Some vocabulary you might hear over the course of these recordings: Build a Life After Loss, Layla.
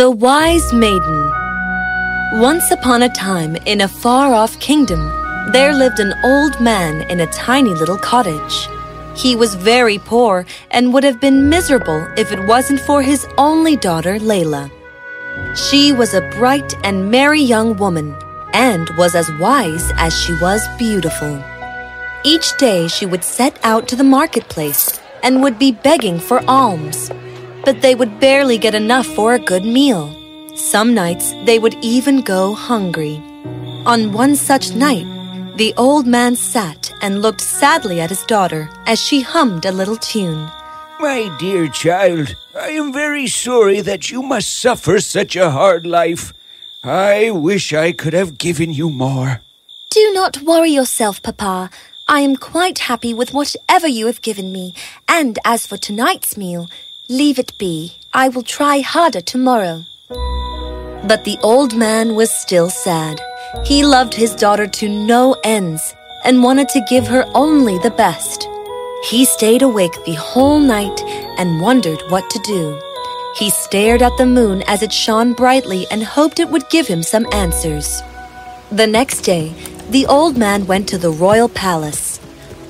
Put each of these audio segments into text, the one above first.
The Wise Maiden. Once upon a time, in a far-off kingdom, there lived an old man in a tiny little cottage. He was very poor and would have been miserable if it wasn't for his only daughter, Layla. She was a bright and merry young woman and was as wise as she was beautiful. Each day she would set out to the marketplace and would be begging for alms, but they would barely get enough for a good meal. Some nights, they would even go hungry. On one such night, the old man sat and looked sadly at his daughter as she hummed a little tune. "My dear child, I am very sorry that you must suffer such a hard life. I wish I could have given you more." "Do not worry yourself, Papa. I am quite happy with whatever you have given me. And as for tonight's meal, leave it be. I will try harder tomorrow." But the old man was still sad. He loved his daughter to no ends and wanted to give her only the best. He stayed awake the whole night and wondered what to do. He stared at the moon as it shone brightly and hoped it would give him some answers. The next day, the old man went to the royal palace.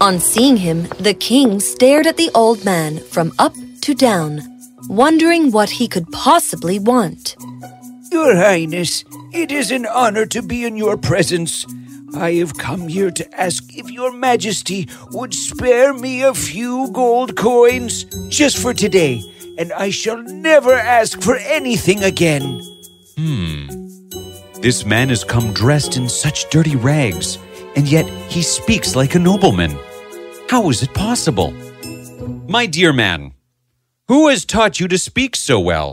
On seeing him, the king stared at the old man from up to down, wondering what he could possibly want. "Your Highness, it is an honor to be in your presence. I have come here to ask if your Majesty would spare me a few gold coins just for today, and I shall never ask for anything again." This man has come dressed in such dirty rags, and yet he speaks like a nobleman. How is it possible? "My dear man, who has taught you to speak so well?"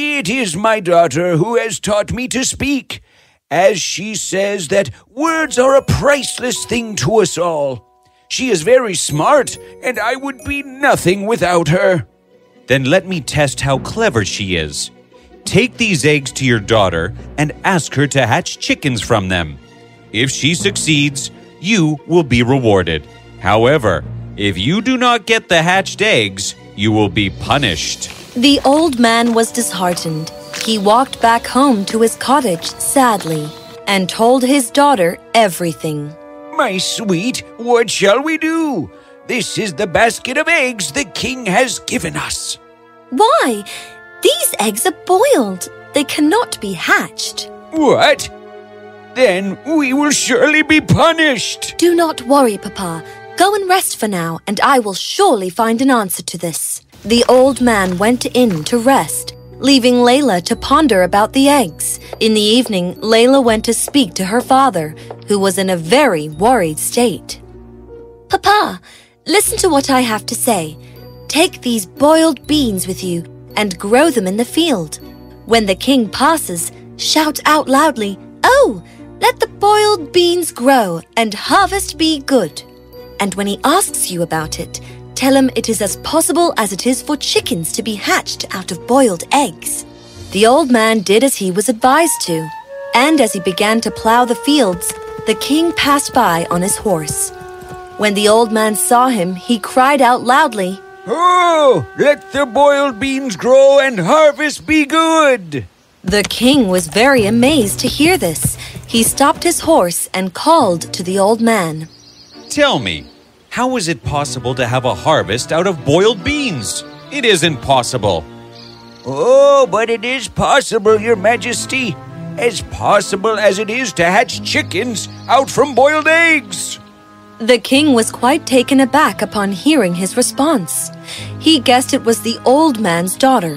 "It is my daughter who has taught me to speak, as she says that words are a priceless thing to us all. She is very smart, and I would be nothing without her." "Then let me test how clever she is. Take these eggs to your daughter and ask her to hatch chickens from them. If she succeeds, you will be rewarded. However, if you do not get the hatched eggs, you will be punished." The old man was disheartened. He walked back home to his cottage sadly and told his daughter everything. "My sweet, what shall we do? This is the basket of eggs the king has given us." "Why? These eggs are boiled. They cannot be hatched." "What? Then we will surely be punished." "Do not worry, Papa. Go and rest for now, and I will surely find an answer to this." The old man went in to rest, leaving Layla to ponder about the eggs. In the evening, Layla went to speak to her father, who was in a very worried state. "Papa, listen to what I have to say. Take these boiled beans with you and grow them in the field. When the king passes, shout out loudly, 'Oh, let the boiled beans grow and harvest be good.' And when he asks you about it, tell him it is as possible as it is for chickens to be hatched out of boiled eggs." The old man did as he was advised to, and as he began to plow the fields, the king passed by on his horse. When the old man saw him, he cried out loudly, "Oh, let the boiled beans grow and harvest be good!" The king was very amazed to hear this. He stopped his horse and called to the old man. "Tell me, how is it possible to have a harvest out of boiled beans? It isn't possible." "Oh, but it is possible, Your Majesty. As possible as it is to hatch chickens out from boiled eggs." The king was quite taken aback upon hearing his response. He guessed it was the old man's daughter.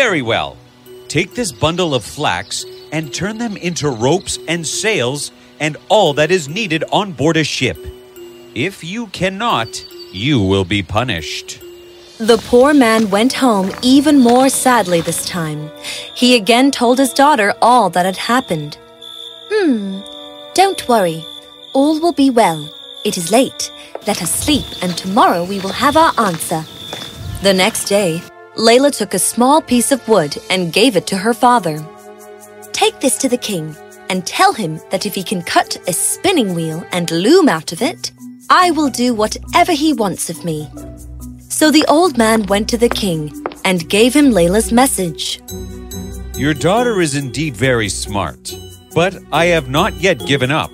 "Very well. Take this bundle of flax and turn them into ropes and sails and all that is needed on board a ship. If you cannot, you will be punished." The poor man went home even more sadly this time. He again told his daughter all that had happened. "Don't worry. All will be well. It is late. Let us sleep, and tomorrow we will have our answer." The next day, Layla took a small piece of wood and gave it to her father. "Take this to the king and tell him that if he can cut a spinning wheel and loom out of it, I will do whatever he wants of me." So the old man went to the king and gave him Layla's message. Your daughter is indeed very smart, but I have not yet given up.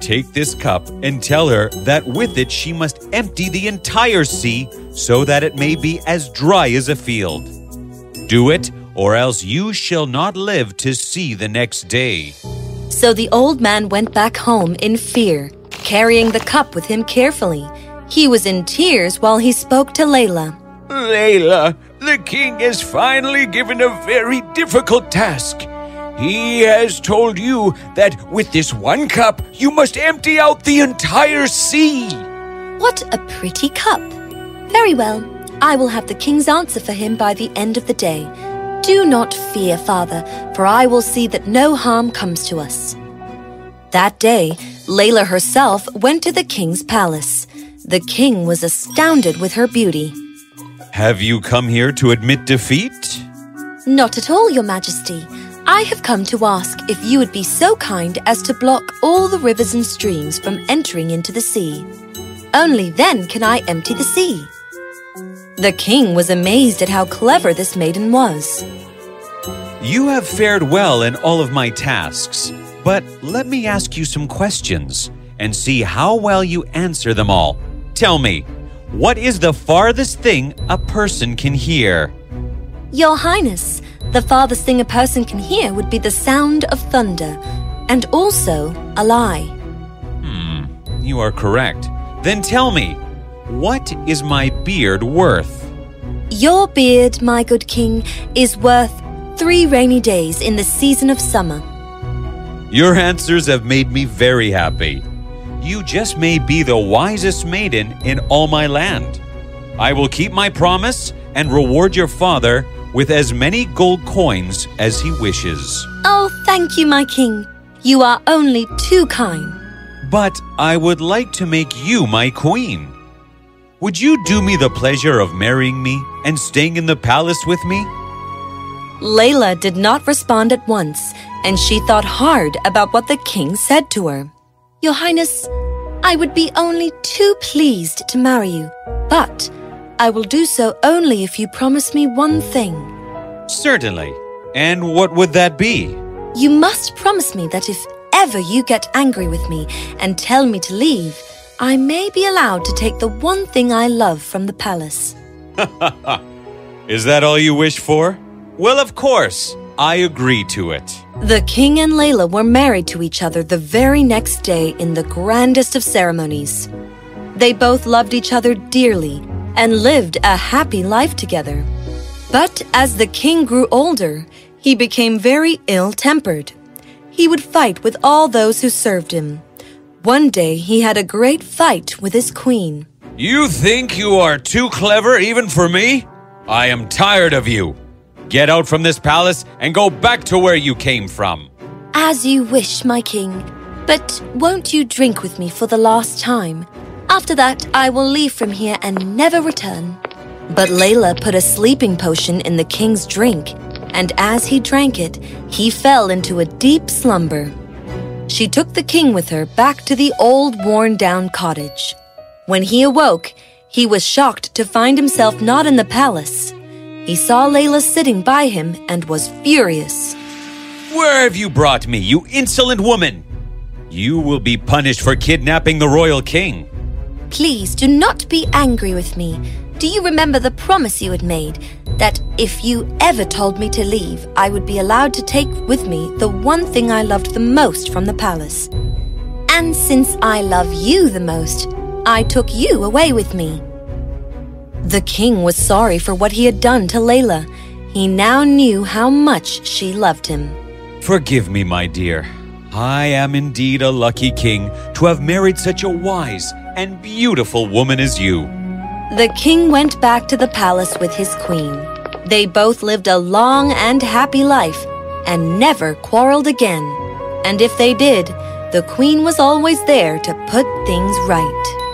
Take this cup and tell her that with it she must empty the entire sea so that it may be as dry as a field. Do it, or else you shall not live to see the next day. So the old man went back home in fear, carrying the cup with him carefully. He was in tears while he spoke to Layla. Layla, the king has finally given a very difficult task. He has told you that with this one cup, you must empty out the entire sea. What a pretty cup. Very well, I will have the king's answer for him by the end of the day. Do not fear, Father, for I will see that no harm comes to us. That day, Layla herself went to the king's palace. The king was astounded with her beauty. Have you come here to admit defeat? Not at all, Your Majesty. I have come to ask if you would be so kind as to block all the rivers and streams from entering into the sea. Only then can I empty the sea. The king was amazed at how clever this maiden was. You have fared well in all of my tasks, but let me ask you some questions and see how well you answer them all. Tell me, what is the farthest thing a person can hear? Your Highness, the farthest thing a person can hear would be the sound of thunder, and also a lie. You are correct. Then tell me, what is my beard worth? Your beard, my good king, is worth 3 rainy days in the season of summer. Your answers have made me very happy. You just may be the wisest maiden in all my land. I will keep my promise and reward your father with as many gold coins as he wishes. Oh, thank you, my king. You are only too kind. But I would like to make you my queen. Would you do me the pleasure of marrying me and staying in the palace with me? Layla did not respond at once, and she thought hard about what the king said to her. Your Highness, I would be only too pleased to marry you, but I will do so only if you promise me one thing. Certainly. And what would that be? You must promise me that if ever you get angry with me and tell me to leave, I may be allowed to take the one thing I love from the palace. Is that all you wish for? Well, of course, I agree to it. The king and Layla were married to each other the very next day in the grandest of ceremonies. They both loved each other dearly and lived a happy life together. But as the king grew older, he became very ill-tempered. He would fight with all those who served him. One day, he had a great fight with his queen. You think you are too clever even for me? I am tired of you. Get out from this palace and go back to where you came from. As you wish, my king. But won't you drink with me for the last time? After that, I will leave from here and never return. But Layla put a sleeping potion in the king's drink, and as he drank it, he fell into a deep slumber. She took the king with her back to the old, worn-down cottage. When he awoke, he was shocked to find himself not in the palace. He saw Layla sitting by him and was furious. Where have you brought me, you insolent woman? You will be punished for kidnapping the royal king. Please do not be angry with me. Do you remember the promise you had made that if you ever told me to leave, I would be allowed to take with me the one thing I loved the most from the palace? And since I love you the most, I took you away with me. The king was sorry for what he had done to Layla. He now knew how much she loved him. Forgive me, my dear. I am indeed a lucky king to have married such a wise and beautiful woman as you. The king went back to the palace with his queen. They both lived a long and happy life and never quarreled again. And if they did, the queen was always there to put things right.